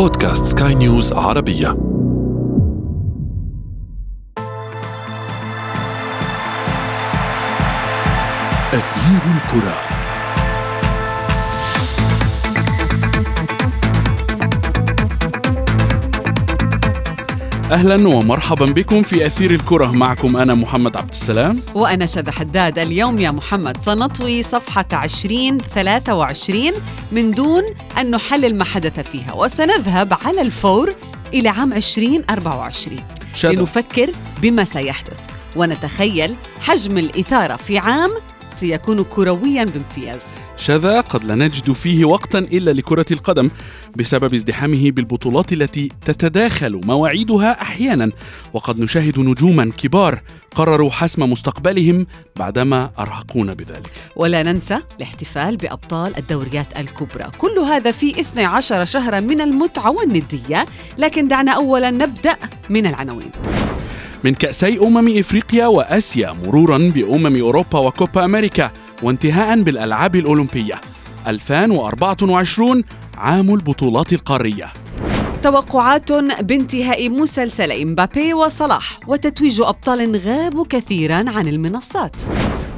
بودكاست سكاي نيوز عربية. أثير الكرة. أهلا ومرحبا بكم في أثير الكرة، معكم أنا محمد عبد السلام وأنا شذى حداد. اليوم يا محمد سنطوي صفحة 2023 من دون أن نحلل ما حدث فيها، وسنذهب على الفور إلى عام 2024 لنفكر بما سيحدث ونتخيل حجم الإثارة في عام سيكون كرويا بامتياز. شذا، قد لا نجد فيه وقتا إلا لكرة القدم بسبب ازدحامه بالبطولات التي تتداخل مواعيدها أحيانا، وقد نشاهد نجوما كبار قرروا حسم مستقبلهم بعدما أرهقونا بذلك. ولا ننسى الاحتفال بأبطال الدوريات الكبرى، كل هذا في 12 شهرا من المتعة والندية. لكن دعنا أولا نبدأ من العناوين. من كأسي إفريقيا وآسيا مروراً بأمم أوروبا وكوبا أمريكا وانتهاءً بالألعاب الأولمبية، 2024 عام البطولات القارية. توقعات بانتهاء مسلسل مبابي وصلاح وتتويج أبطال غابوا كثيراً عن المنصات.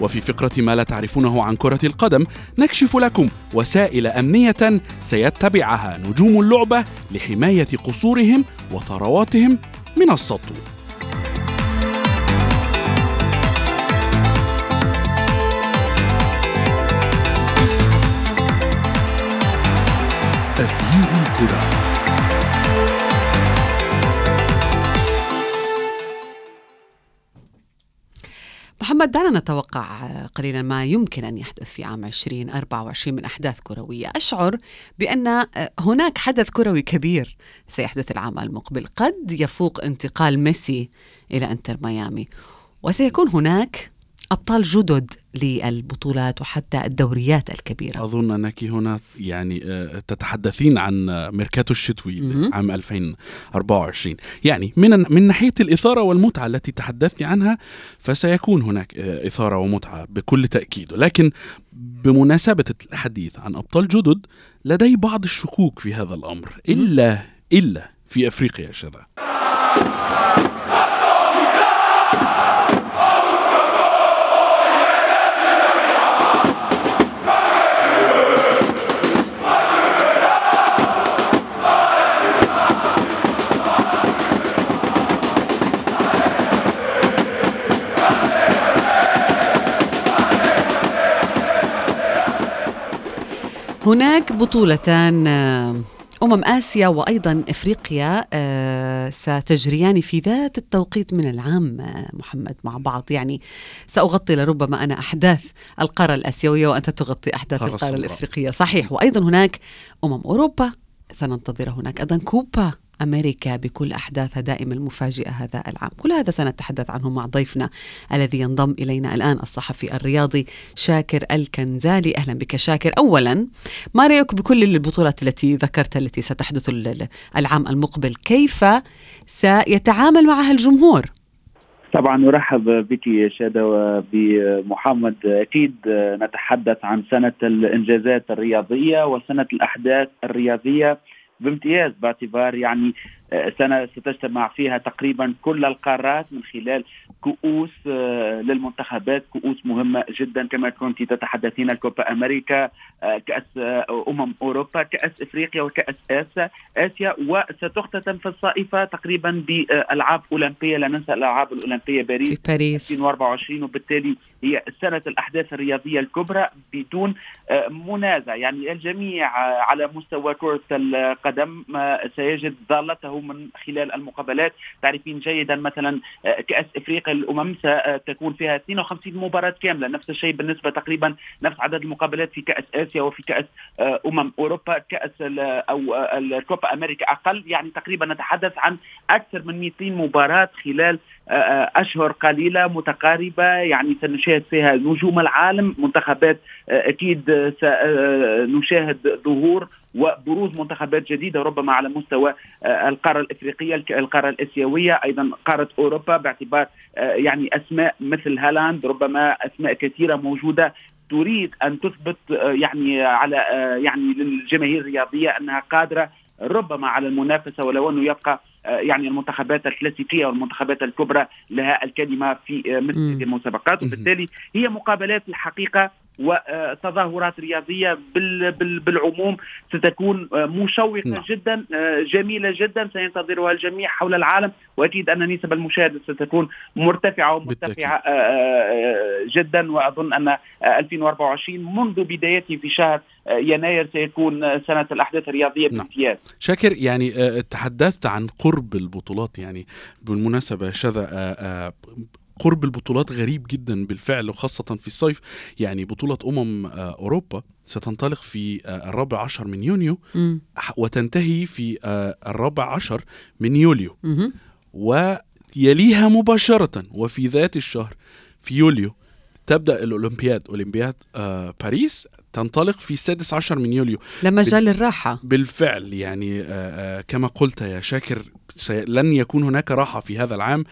وفي فقرة ما لا تعرفونه عن كرة القدم نكشف لكم وسائل أمنية سيتبعها نجوم اللعبة لحماية قصورهم وثرواتهم من السطو. تغيير الكرة. محمد، دعنا نتوقع قليلا ما يمكن أن يحدث في عام 2024 من أحداث كروية. أشعر بأن هناك حدث كروي كبير سيحدث العام المقبل، قد يفوق انتقال ميسي إلى انتر ميامي، وسيكون هناك أبطال جدد للبطولات وحتى الدوريات الكبيرة. أظن أنك هنا يعني تتحدثين عن ميركاتو الشتوي عام 2024. يعني من ناحية الإثارة والمتعة التي تحدثت عنها فسيكون هناك إثارة ومتعة بكل تأكيد. لكن بمناسبة الحديث عن أبطال جدد لدي بعض الشكوك في هذا الأمر، إلا في أفريقيا يا شذا. هناك بطولتان آسيا وأيضا إفريقيا ستجريان في ذات التوقيت من العام محمد مع بعض. يعني سأغطي لربما أنا أحداث القارة الآسيوية وأنت تغطي أحداث القارة الإفريقية. صحيح. وأيضا هناك أوروبا سننتظر، هناك أيضا كوبا أمريكا بكل أحداثها دائما المفاجئة هذا العام. كل هذا سنتحدث عنه مع ضيفنا الذي ينضم إلينا الآن، الصحفي الرياضي شاكر الكنزالي. أهلا بك شاكر. أولا، ما رأيك بكل البطولات التي ذكرتها التي ستحدث العام المقبل؟ كيف سيتعامل معها الجمهور؟ طبعا أرحب بك يا شادة وبمحمد. أكيد نتحدث عن سنة الإنجازات الرياضية وسنة الأحداث الرياضية بامتياز، باعتبار يعني سنة ستجتمع فيها تقريبا كل القارات من خلال كؤوس للمنتخبات، كؤوس مهمة جدا كما كنت تتحدثين، الكوبا أمريكا، كأس أوروبا، كأس إفريقيا وكأس آسيا، وستختتم في الصائفة تقريبا بألعاب أولمبية. لا ننسى الألعاب الأولمبية باريس 2024، وبالتالي هي سنة الأحداث الرياضية الكبرى بدون منازع. يعني الجميع على مستوى كرة القدم سيجد ضالته من خلال المقابلات. تعرفين جيدا مثلا كأس إفريقيا للأمم ستكون فيها 52 مباراة كاملة، نفس الشيء بالنسبة تقريبا نفس عدد المقابلات في كأس آسيا وفي كأس أوروبا. كأس أو الكوبا أمريكا أقل، يعني تقريبا نتحدث عن أكثر من 200 مباراة خلال أشهر قليلة متقاربة، يعني سنشاهد فيها نجوم العالم، منتخبات أكيد سنشاهد ظهور وبروز منتخبات جديدة ربما على مستوى القارة الإفريقية، القارة الآسيوية، أيضا قارة أوروبا، باعتبار يعني أسماء مثل هالاند، ربما أسماء كثيرة موجودة تريد أن تثبت يعني على يعني للجماهير الرياضية أنها قادرة ربما على المنافسة، ولو أنه يبقى يعني المنتخبات الكلاسيكية والمنتخبات الكبرى لها الكلمة في مثل المسابقات، وبالتالي هي مقابلات الحقيقة وتظاهرات رياضية بالعموم ستكون مشوقة جدا جميلة جدا سينتظرها الجميع حول العالم، وأكيد أن نسب المشاهدة ستكون مرتفعة ومرتفعة جدا، وأظن أن 2024 منذ بدايته في شهر يناير سيكون سنة الأحداث الرياضية بامتياز. شاكر، يعني تحدثت عن قرب البطولات، يعني بالمناسبة شذا قرب البطولات غريب جدا بالفعل، وخاصة في الصيف. يعني بطولة أوروبا ستنطلق في 14 من يونيو وتنتهي في 14 من يوليو، ويليها مباشرة وفي ذات الشهر في يوليو تبدأ الأولمبياد، أولمبياد باريس تنطلق في 16 من يوليو لما جاء للراحة بالفعل. يعني كما قلت يا شاكر، لن يكون هناك راحة في هذا العام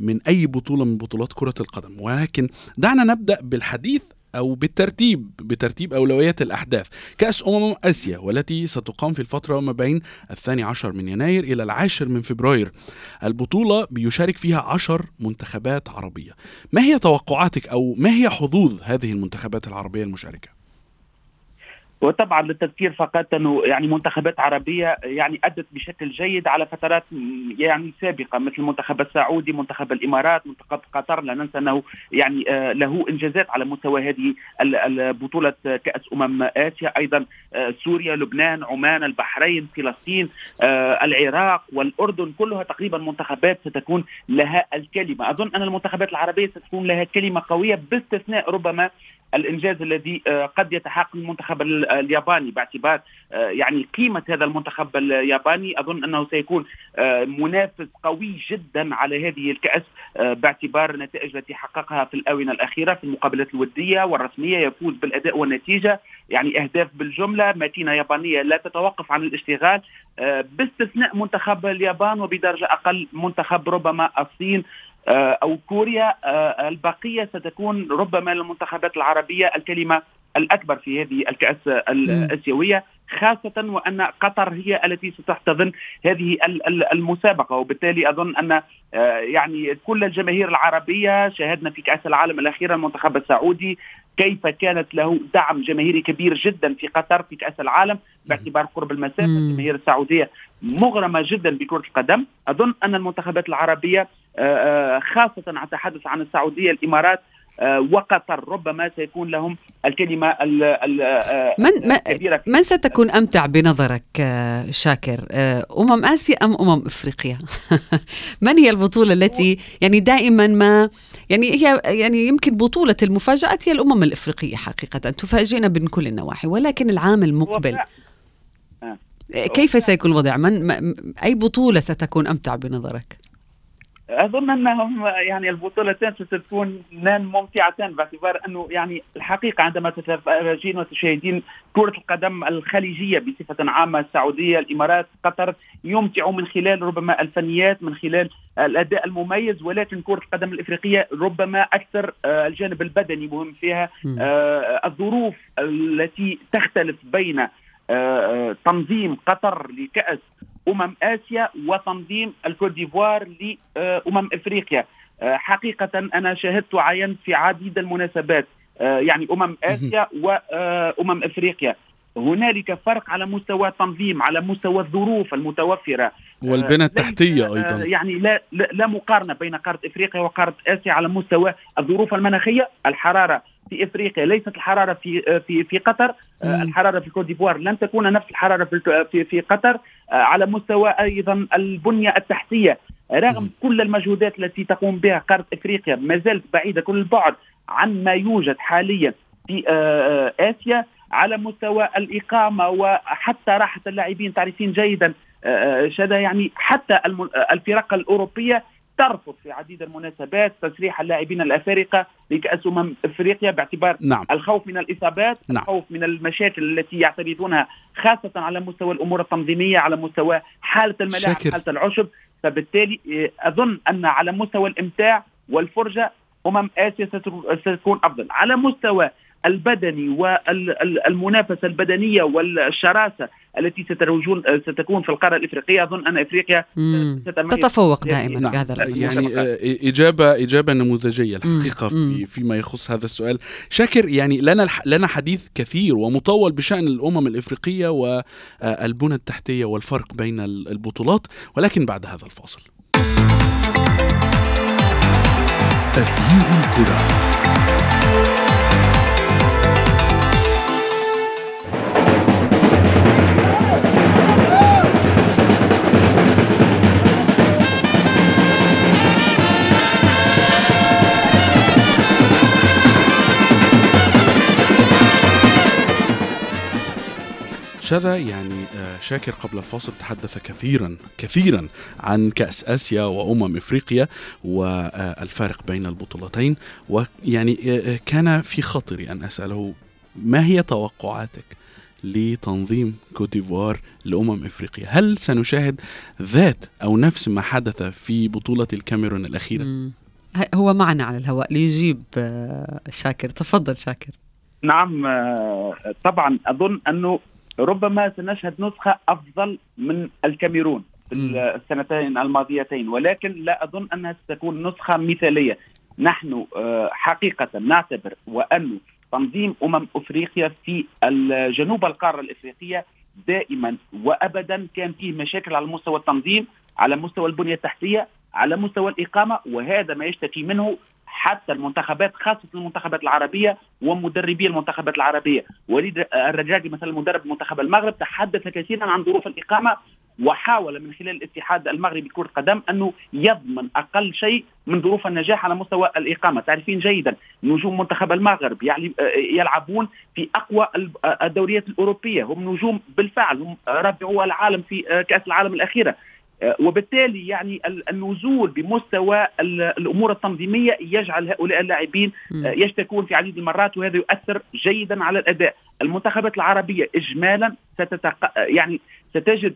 من أي بطولة من بطولات كرة القدم، ولكن دعنا نبدأ بالحديث أو بترتيب أولويات الأحداث. كأس آسيا والتي ستقام في الفترة ما بين 12 من يناير إلى 10 من فبراير، البطولة بيشارك فيها 10 منتخبات عربية. ما هي توقعاتك أو ما هي حظوظ هذه المنتخبات العربية المشاركة؟ وطبعا للتذكير فقط انه يعني منتخبات عربيه يعني ادت بشكل جيد على فترات يعني سابقه، مثل المنتخب السعودي، منتخب الامارات، منتخب قطر، لا ننسى انه يعني له انجازات على مستوى هذه البطوله كاس اسيا، ايضا سوريا، لبنان، عمان، البحرين، فلسطين، العراق والاردن، كلها تقريبا منتخبات ستكون لها الكلمه. اظن ان المنتخبات العربيه ستكون لها كلمه قويه، باستثناء ربما الإنجاز الذي قد يتحقق المنتخب الياباني، باعتبار يعني قيمة هذا المنتخب الياباني. أظن أنه سيكون منافس قوي جدا على هذه الكأس، باعتبار النتائج التي حققها في الآونة الأخيرة في المقابلات الودية والرسمية، يفوز بالأداء والنتيجة، يعني أهداف بالجملة، متينة يابانية لا تتوقف عن الاشتغال، باستثناء منتخب اليابان وبدرجة أقل منتخب ربما الصين أو كوريا. البقية ستكون ربما للمنتخبات العربية الكلمة الأكبر في هذه الكأس الآسيوية، خاصة وأن قطر هي التي ستحتضن هذه المسابقة، وبالتالي أظن أن يعني كل الجماهير العربية، شاهدنا في كأس العالم الأخيرة المنتخب السعودي كيف كانت له دعم جماهيري كبير جدا في قطر في كأس العالم، باعتبار قرب المسافة الجماهير السعودية مغرمة جدا بكرة القدم. أظن أن المنتخبات العربية، خاصة أتحدث عن السعودية، الإمارات وقطر، ربما سيكون لهم الكلمة الكبيرة. من ستكون أمتع بنظرك شاكر، آسيا أم إفريقيا؟ من هي البطولة التي يعني دائما ما يعني هي يعني يمكن بطولة المفاجآت؟ هي الإفريقية حقيقة، تفاجئنا من كل النواحي، ولكن العام المقبل كيف سيكون الوضع؟ أي بطولة ستكون أمتع بنظرك؟ أظن أنهم يعني البطولتان ستكونان ممتعتان، باعتبار أنه يعني الحقيقة عندما تتفرجين وتشاهدين كرة القدم الخليجية بصفة عامة، السعودية، الإمارات، قطر، يمتع من خلال ربما الفنيات، من خلال الأداء المميز، ولكن كرة القدم الإفريقية ربما أكثر، الجانب البدني مهم فيها، الظروف التي تختلف بين تنظيم قطر لكأس آسيا وتنظيم الكوت ديفوار لأمم إفريقيا. حقيقة أنا شاهدت عيان في عديد المناسبات، يعني آسيا وأمم إفريقيا، هنالك فرق على مستوى التنظيم، على مستوى الظروف المتوفرة والبنى التحتية أيضا، يعني لا مقارنة بين قارة إفريقيا وقارة آسيا على مستوى الظروف المناخية. الحرارة في إفريقيا ليست الحرارة في قطر، الحرارة في كوت ديفوار لن تكون نفس الحرارة في قطر، على مستوى أيضا البنية التحتية، رغم كل المجهودات التي تقوم بها قارة إفريقيا ما زالت بعيدة كل البعد عن ما يوجد حاليا في آسيا، على مستوى الإقامة وحتى راحة اللاعبين. تعرفين جيدا شذا، يعني حتى الفرق الأوروبية ترفض في عديد المناسبات تسريح اللاعبين الأفارقة لكأس إفريقيا، باعتبار الخوف من الإصابات، الخوف من المشاكل التي يعترضونها، خاصة على مستوى الأمور التنظيمية، على مستوى حالة الملاعب، حالة العشب. فبالتالي أظن أن على مستوى الإمتاع والفرجة آسيا ستكون أفضل. على مستوى البدني والمنافسة البدنية والشراسة التي ستكون في القارة الإفريقية. أظن أن إفريقيا تتفوق دائما في هذا الأمر. يعني إجابة نموذجية الحقيقة فيما يخص هذا السؤال. شاكر، يعني لنا حديث كثير ومطول بشأن الأمم الإفريقية والبنى التحتية والفرق بين البطولات، ولكن بعد هذا الفاصل. تغيير الكرة. شذا، يعني شاكر قبل الفاصل تحدث كثيرا عن كأس آسيا وأمم إفريقيا والفارق بين البطولتين، ويعني كان في خاطري أن أسأله ما هي توقعاتك لتنظيم كوتيفوار لأمم إفريقيا؟ هل سنشاهد ذات أو نفس ما حدث في بطولة الكاميرون الأخيرة؟ هو معنا على الهواء ليجيب شاكر. تفضل شاكر. نعم طبعا، أظن أنه ربما سنشهد نسخة أفضل من الكاميرون في السنتين الماضيتين، ولكن لا أظن أنها ستكون نسخة مثالية. نحن حقيقة نعتبر وأن تنظيم أمم أفريقيا في جنوب القارة الإفريقية دائما وأبدا كان فيه مشاكل على مستوى التنظيم، على مستوى البنية التحتية، على مستوى الإقامة، وهذا ما يشتكي منه حتى المنتخبات، خاصة المنتخبات العربية ومدربي المنتخبات العربية. وليد الرجاجي مثلا مدرب منتخب المغرب تحدث كثيرا عن ظروف الإقامة، وحاول من خلال الاتحاد المغربي لكرة القدم أنه يضمن أقل شيء من ظروف النجاح على مستوى الإقامة. تعرفين جيدا نجوم منتخب المغرب يعني يلعبون في أقوى الدوريات الأوروبية، هم نجوم بالفعل، هم ربعوا العالم في كأس العالم الأخيرة، وبالتالي يعني النزول بمستوى الأمور التنظيمية يجعل هؤلاء اللاعبين يشتكون في عديد المرات، وهذا يؤثر جيدا على الأداء. المنتخبات العربية إجمالا يعني ستجد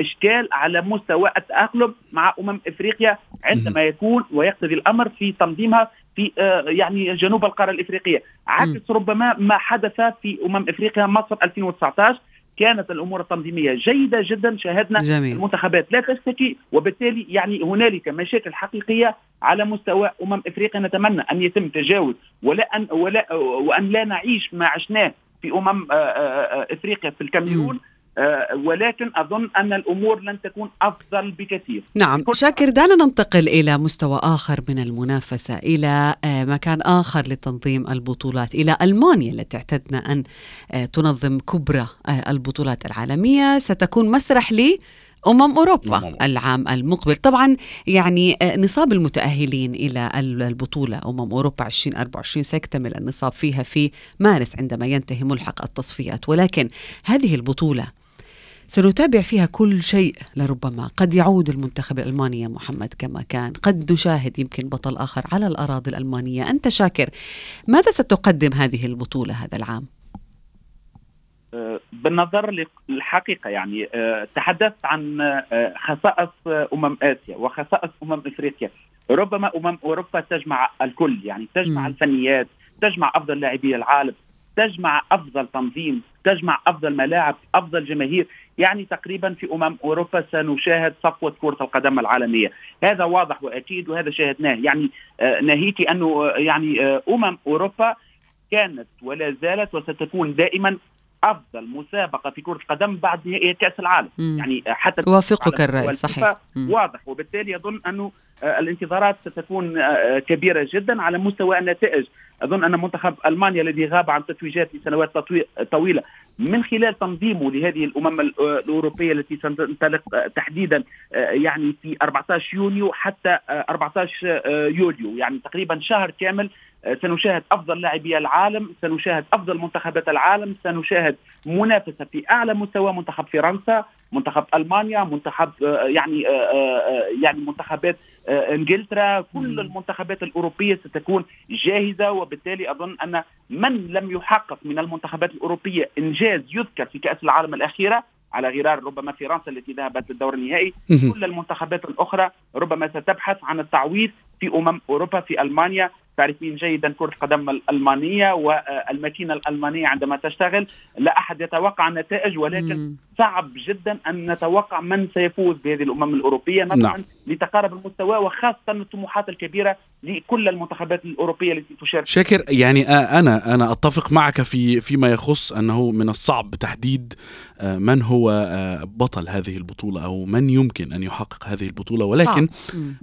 إشكال على مستوى التأقلم مع أمم إفريقيا عندما يكون ويقتضي الأمر في تنظيمها في يعني جنوب القارة الإفريقية، عكس ربما ما حدث في أمم إفريقيا مصر 2019. كانت الأمور التنظيمية جيدة جدا، شاهدنا المنتخبات لا تشتكي، وبالتالي يعني هنالك مشاكل حقيقية على مستوى أمم إفريقيا. نتمنى أن يتم تجاوز وأن لا نعيش ما عشناه في أمم إفريقيا في الكاميرون، ولكن أظن أن الأمور لن تكون أفضل بكثير. نعم شاكر، دعنا ننتقل إلى مستوى آخر من المنافسة، إلى مكان آخر لتنظيم البطولات، إلى ألمانيا التي اعتدنا أن تنظم كبرى البطولات العالمية. ستكون مسرح لأمم أوروبا العام المقبل. طبعا يعني نصاب المتأهلين إلى البطولة أمم أوروبا 2024 سيكتمل النصاب فيها في مارس عندما ينتهي ملحق التصفيات، ولكن هذه البطولة سنتابع فيها كل شيء. لربما قد يعود المنتخب الألماني يا محمد كما كان، قد نشاهد يمكن بطل آخر على الأراضي الألمانية. أنت شاكر، ماذا ستقدم هذه البطولة هذا العام؟ بالنظر للحقيقة يعني تحدثت عن خصائص أمم آسيا وخصائص أمم إفريقيا. ربما أمم أوروبا تجمع الكل، يعني تجمع الفنيات، تجمع أفضل لاعبي العالم، تجمع أفضل تنظيم، تجمع أفضل ملاعب، أفضل جماهير. يعني تقريبا في أمم أوروبا سنشاهد صفوة كرة القدم العالمية، هذا واضح وأكيد وهذا شاهدناه. يعني ناهيك أنه يعني أمم أوروبا كانت ولا زالت وستكون دائما أفضل مسابقة في كرة القدم بعد كأس العالم. يعني حتى وافقك الرأي، صحيح واضح، وبالتالي أظن أنه الانتظارات ستكون كبيرة جدا على مستوى النتائج. أظن أن منتخب ألمانيا الذي غاب عن تتويجات لسنوات طويلة من خلال تنظيمه لهذه الأمم الأوروبية التي ستنطلق تحديدا يعني في 14 يونيو حتى 14 يوليو، يعني تقريبا شهر كامل سنشاهد أفضل لاعبي العالم، سنشاهد أفضل منتخبات العالم، سنشاهد منافسة في أعلى مستوى. منتخب فرنسا، منتخب ألمانيا، منتخب يعني منتخبات إنجلترا، كل المنتخبات الأوروبية ستكون جاهزة. وبالتالي أظن أن من لم يحقق من المنتخبات الأوروبية إنجاز يذكر في كأس العالم الأخيرة، على غرار ربما فرنسا التي ذهبت للدور النهائي، كل المنتخبات الأخرى ربما ستبحث عن التعويض في أمم أوروبا. في ألمانيا تعرفين جيدا كرة القدم الألمانية والماكينة الألمانية عندما تشتغل لا أحد يتوقع نتائج، ولكن صعب جدا أن نتوقع من سيفوز بهذه الأمم الأوروبية نعم. لتقارب المستوى وخاصة الطموحات الكبيرة لكل المنتخبات الأوروبية التي تشارك. شاكر، يعني أنا أتفق معك فيما يخص أنه من الصعب تحديد من هو بطل هذه البطولة أو من يمكن أن يحقق هذه البطولة، ولكن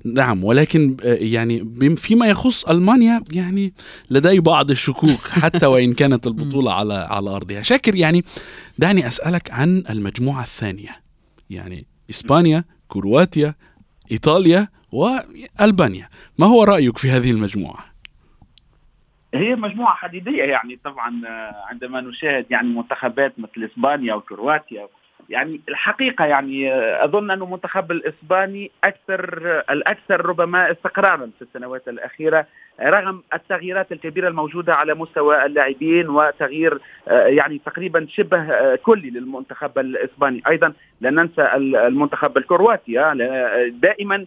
نعم ولكن يعني فيما يخص ألمانيا يعني لدي بعض الشكوك حتى وإن كانت البطولة على أرضها. شاكر، يعني دعني أسألك عن المجموعة الثانية، يعني إسبانيا، كرواتيا، إيطاليا وألبانيا، ما هو رأيك في هذه المجموعة؟ هي مجموعة حديدية، يعني طبعا عندما نشاهد يعني منتخبات مثل إسبانيا وكرواتيا، يعني الحقيقة يعني أظن أن المنتخب الإسباني الأكثر ربما استقرارا في السنوات الأخيرة رغم التغييرات الكبيرة الموجودة على مستوى اللاعبين وتغيير يعني تقريبا شبه كلي للمنتخب الإسباني. أيضا لا ننسى المنتخب الكرواتي، دائما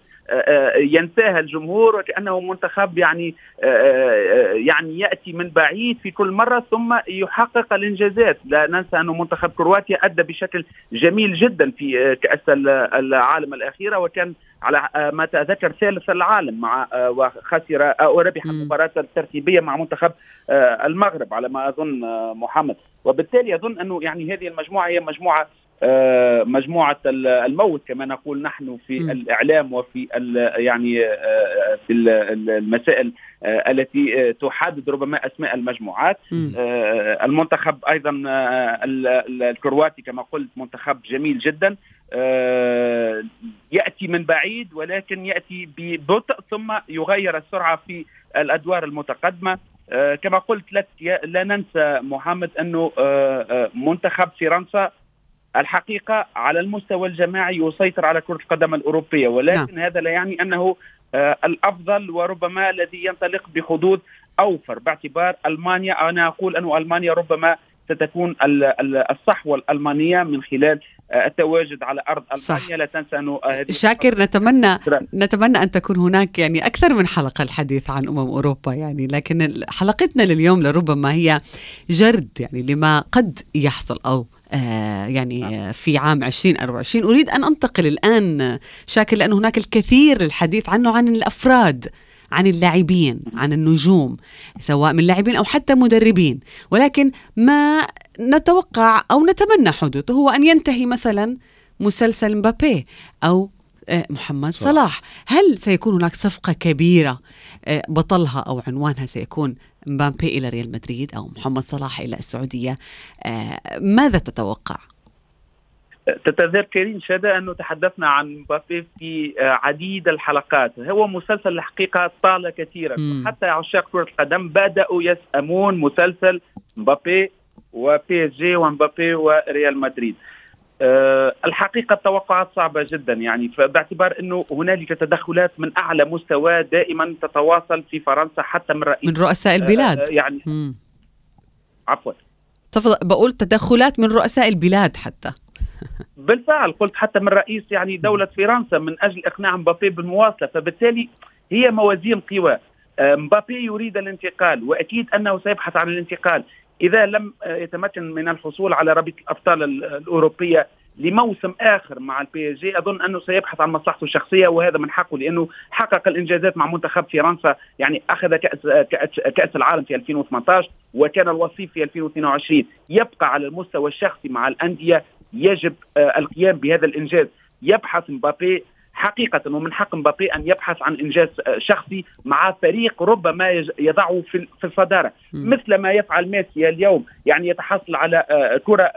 ينساه الجمهور وكأنه منتخب يعني يأتي من بعيد في كل مرة ثم يحقق الإنجازات. لا ننسى أنه منتخب كرواتيا أدى بشكل جميل جدا في كأس العالم الأخيرة وكان على ما تذكر ثالث العالم مع وخسر أو ربح المباراة الترتيبية مع منتخب المغرب على ما أظن محمد. وبالتالي أظن أنه يعني هذه المجموعة هي مجموعة الموت كما نقول نحن في الإعلام وفي يعني في المسائل التي تحدد ربما أسماء المجموعات. المنتخب أيضا الكرواتي كما قلت منتخب جميل جدا، يأتي من بعيد ولكن يأتي ببطء ثم يغير السرعة في الأدوار المتقدمة. كما قلت لك لا ننسى محمد أنه منتخب فرنسا الحقيقة على المستوى الجماعي يسيطر على كرة القدم الأوروبية، ولكن هذا لا يعني أنه الأفضل وربما الذي ينطلق بحدود أوفر باعتبار ألمانيا. أنا أقول أن ألمانيا ربما ستكون الصحوة الألمانية من خلال التواجد على أرض ألمانيا. لا تنسى أنه شاكر، نتمنى أن تكون هناك يعني أكثر من حلقة الحديث عن أوروبا، يعني لكن حلقتنا لليوم لربما هي جرد يعني لما قد يحصل أو يعني في عام 2024. أريد أن أنتقل الآن شاكر، لأن هناك الكثير للحديث عنه، عن الأفراد، عن اللاعبين، عن النجوم سواء من لاعبين أو حتى مدربين، ولكن ما نتوقع أو نتمنى حدوثه هو أن ينتهي مثلا مسلسل مبابي أو محمد صلاح. هل سيكون هناك صفقة كبيرة بطلها أو عنوانها سيكون مبابي إلى ريال مدريد أو محمد صلاح إلى السعودية؟ ماذا تتوقع؟ تتذكرين شادة أنه تحدثنا عن مبابي في عديد الحلقات، هو مسلسل الحقيقة طال كثيرا حتى عشاق كرة القدم بدأوا يسأمون مسلسل مبابي وبي اس جي ومبابي وريال مدريد. الحقيقة التوقعات صعبة جدا، يعني باعتبار أنه هنالك تدخلات من أعلى مستوى دائما تتواصل في فرنسا حتى من رؤساء البلاد. يعني عفوا بقول تدخلات من رؤساء البلاد حتى بالفعل قلت حتى من رئيس يعني دولة فرنسا من أجل إقناع مبابي بالمواصلة. فبالتالي هي موازين قوى. مبابي يريد الانتقال وأكيد أنه سيبحث عن الانتقال إذا لم يتمكن من الحصول على رابطة الأبطال الأوروبية لموسم آخر مع البي اس جي. أظن أنه سيبحث عن مصلحته الشخصية وهذا من حقه، لأنه حقق الإنجازات مع منتخب فرنسا، يعني أخذ كأس العالم في 2018 وكان الوصيف في 2022. يبقى على المستوى الشخصي مع الأندية يجب القيام بهذا الإنجاز. يبحث مبابي حقيقة ومن حق مبابي أن يبحث عن إنجاز شخصي مع فريق ربما يضعه في الصدارة مثل ما يفعل ميسي اليوم، يعني يتحصل على كرة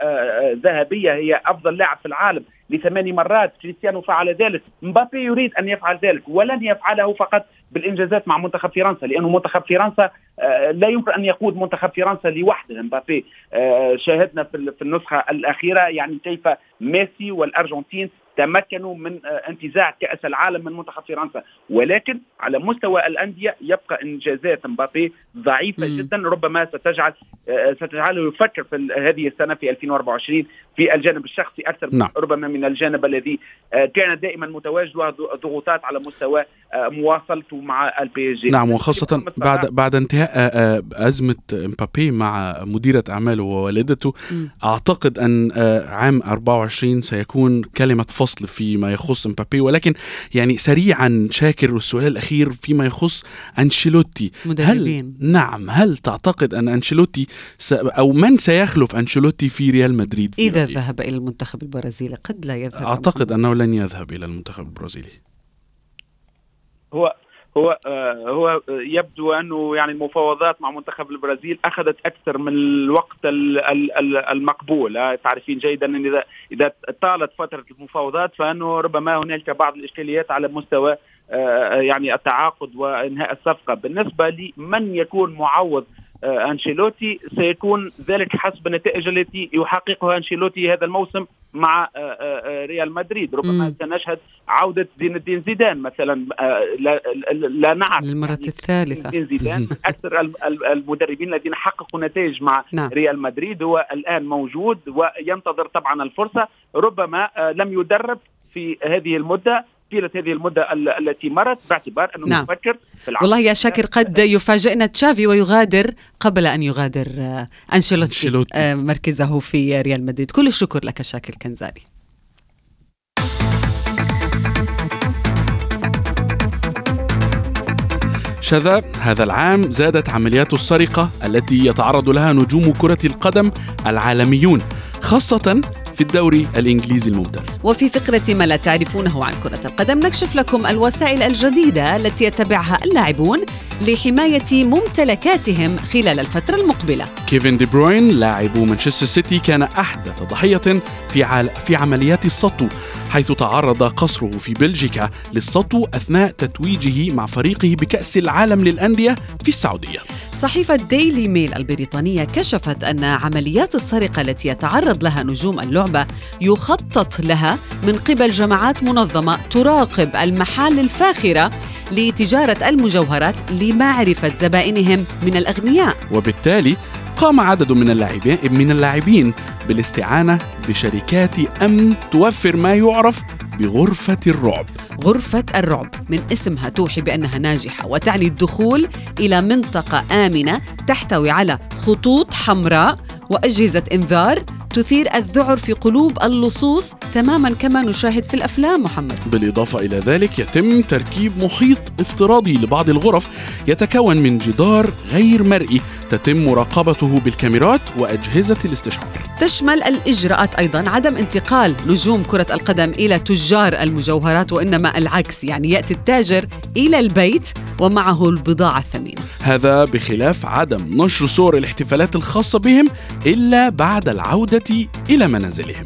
ذهبية، هي أفضل لاعب في العالم ل8 مرات. كريستيانو فعل ذلك، مبابي يريد أن يفعل ذلك ولن يفعله فقط بالإنجازات مع منتخب فرنسا، لأنه منتخب فرنسا لا يمكن أن يقود منتخب فرنسا لوحده. مبابي شاهدنا في النسخة الأخيرة يعني كيف ميسي والأرجنتين تمكنوا من انتزاع كأس العالم من منتخب فرنسا، ولكن على مستوى الأندية يبقى إنجازات مبابي ضعيفة جدا، ربما ستجعله يفكر في هذه السنة في 2024 في الجانب الشخصي أكثر ربما من الجانب الذي كان دائما متواجد، ضغوطات على مستوى مواصلته مع البي اس جي. نعم، وخاصة بعد انتهاء أزمة مبابي مع مديرة أعماله ووالدته. أعتقد أن عام 24 سيكون كلمة فصل فيما يخص مبابي. ولكن يعني سريعا شاكر، السؤال الأخير فيما يخص أنشيلوتي، مدربين. هل تعتقد أن أنشيلوتي أو من سيخلف أنشيلوتي في ريال مدريد في إذا ذهب إلى المنتخب البرازيلي؟ قد لا يذهب. أعتقد أنه لن يذهب إلى المنتخب البرازيلي. هو يبدو أنه يعني المفاوضات مع منتخب البرازيل أخذت أكثر من الوقت المقبول. تعرفين جيدا أن إذا طالت فترة المفاوضات فأنه ربما هناك بعض الإشكاليات على مستوى يعني التعاقد وإنهاء الصفقة. بالنسبة لمن يكون معوض أنشيلوتي، سيكون ذلك حسب النتائج التي يحققها أنشيلوتي هذا الموسم مع ريال مدريد. ربما سنشهد عودة زين الدين زيدان مثلا، لا نعرف المرة الثالثة. زيدان أكثر المدربين الذين حققوا نتائج مع ريال مدريد، هو الآن موجود وينتظر طبعا الفرصة. ربما لم يدرب في هذه المدة، طيلة هذه المدة التي مرت، باعتبار أنه مفكر في العمل. والله يا شاكر، قد يفاجئنا تشافي ويغادر قبل أن يغادر أنشيلوتي مركزه في ريال مدريد. كل الشكر لك شاكر الكنزالي. شذا، هذا العام زادت عمليات السرقة التي يتعرض لها نجوم كرة القدم العالميون، خاصة في الدوري الإنجليزي الممتاز. وفي فقرة ما لا تعرفونه عن كرة القدم، نكشف لكم الوسائل الجديدة التي يتبعها اللاعبون لحماية ممتلكاتهم خلال الفترة المقبلة. كيفن دي بروين لاعب مانشستر سيتي كان أحدث ضحية في عمليات السطو، حيث تعرض قصره في بلجيكا للسطو أثناء تتويجه مع فريقه بكأس العالم للأندية في السعودية. صحيفة ديلي ميل البريطانية كشفت أن عمليات السرقة التي يتعرض لها نجوم اللعبة يخطط لها من قبل جماعات منظمة تراقب المحال الفاخرة لتجارة المجوهرات لمعرفة زبائنهم من الأغنياء. وبالتالي قام عدد من اللاعبين بالاستعانة بشركات أمن توفر ما يعرف بغرفة الرعب. غرفة الرعب من اسمها توحي بأنها ناجحة، وتعني الدخول إلى منطقة آمنة تحتوي على خطوط حمراء وأجهزة إنذار تثير الذعر في قلوب اللصوص، تماما كما نشاهد في الأفلام محمد. بالإضافة إلى ذلك يتم تركيب محيط افتراضي لبعض الغرف يتكون من جدار غير مرئي تتم مراقبته بالكاميرات وأجهزة الاستشعار. تشمل الإجراءات أيضا عدم انتقال نجوم كرة القدم إلى تجار المجوهرات، وإنما العكس، يعني يأتي التاجر إلى البيت ومعه البضاعة الثمينة. هذا بخلاف عدم نشر صور الاحتفالات الخاصة بهم إلا بعد العودة إلى منازلهم.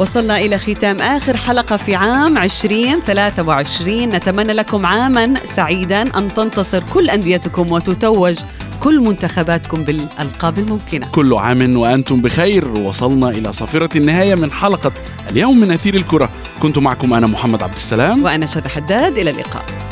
وصلنا إلى ختام آخر حلقة في عام 2023. نتمنى لكم عاما سعيدا، أن تنتصر كل أنديتكم وتتوج كل منتخباتكم بالألقاب الممكنة. كل عام وأنتم بخير. وصلنا إلى صافرة النهاية من حلقة اليوم من أثير الكرة. كنت معكم أنا محمد عبد السلام وأنا شذى حداد. إلى اللقاء.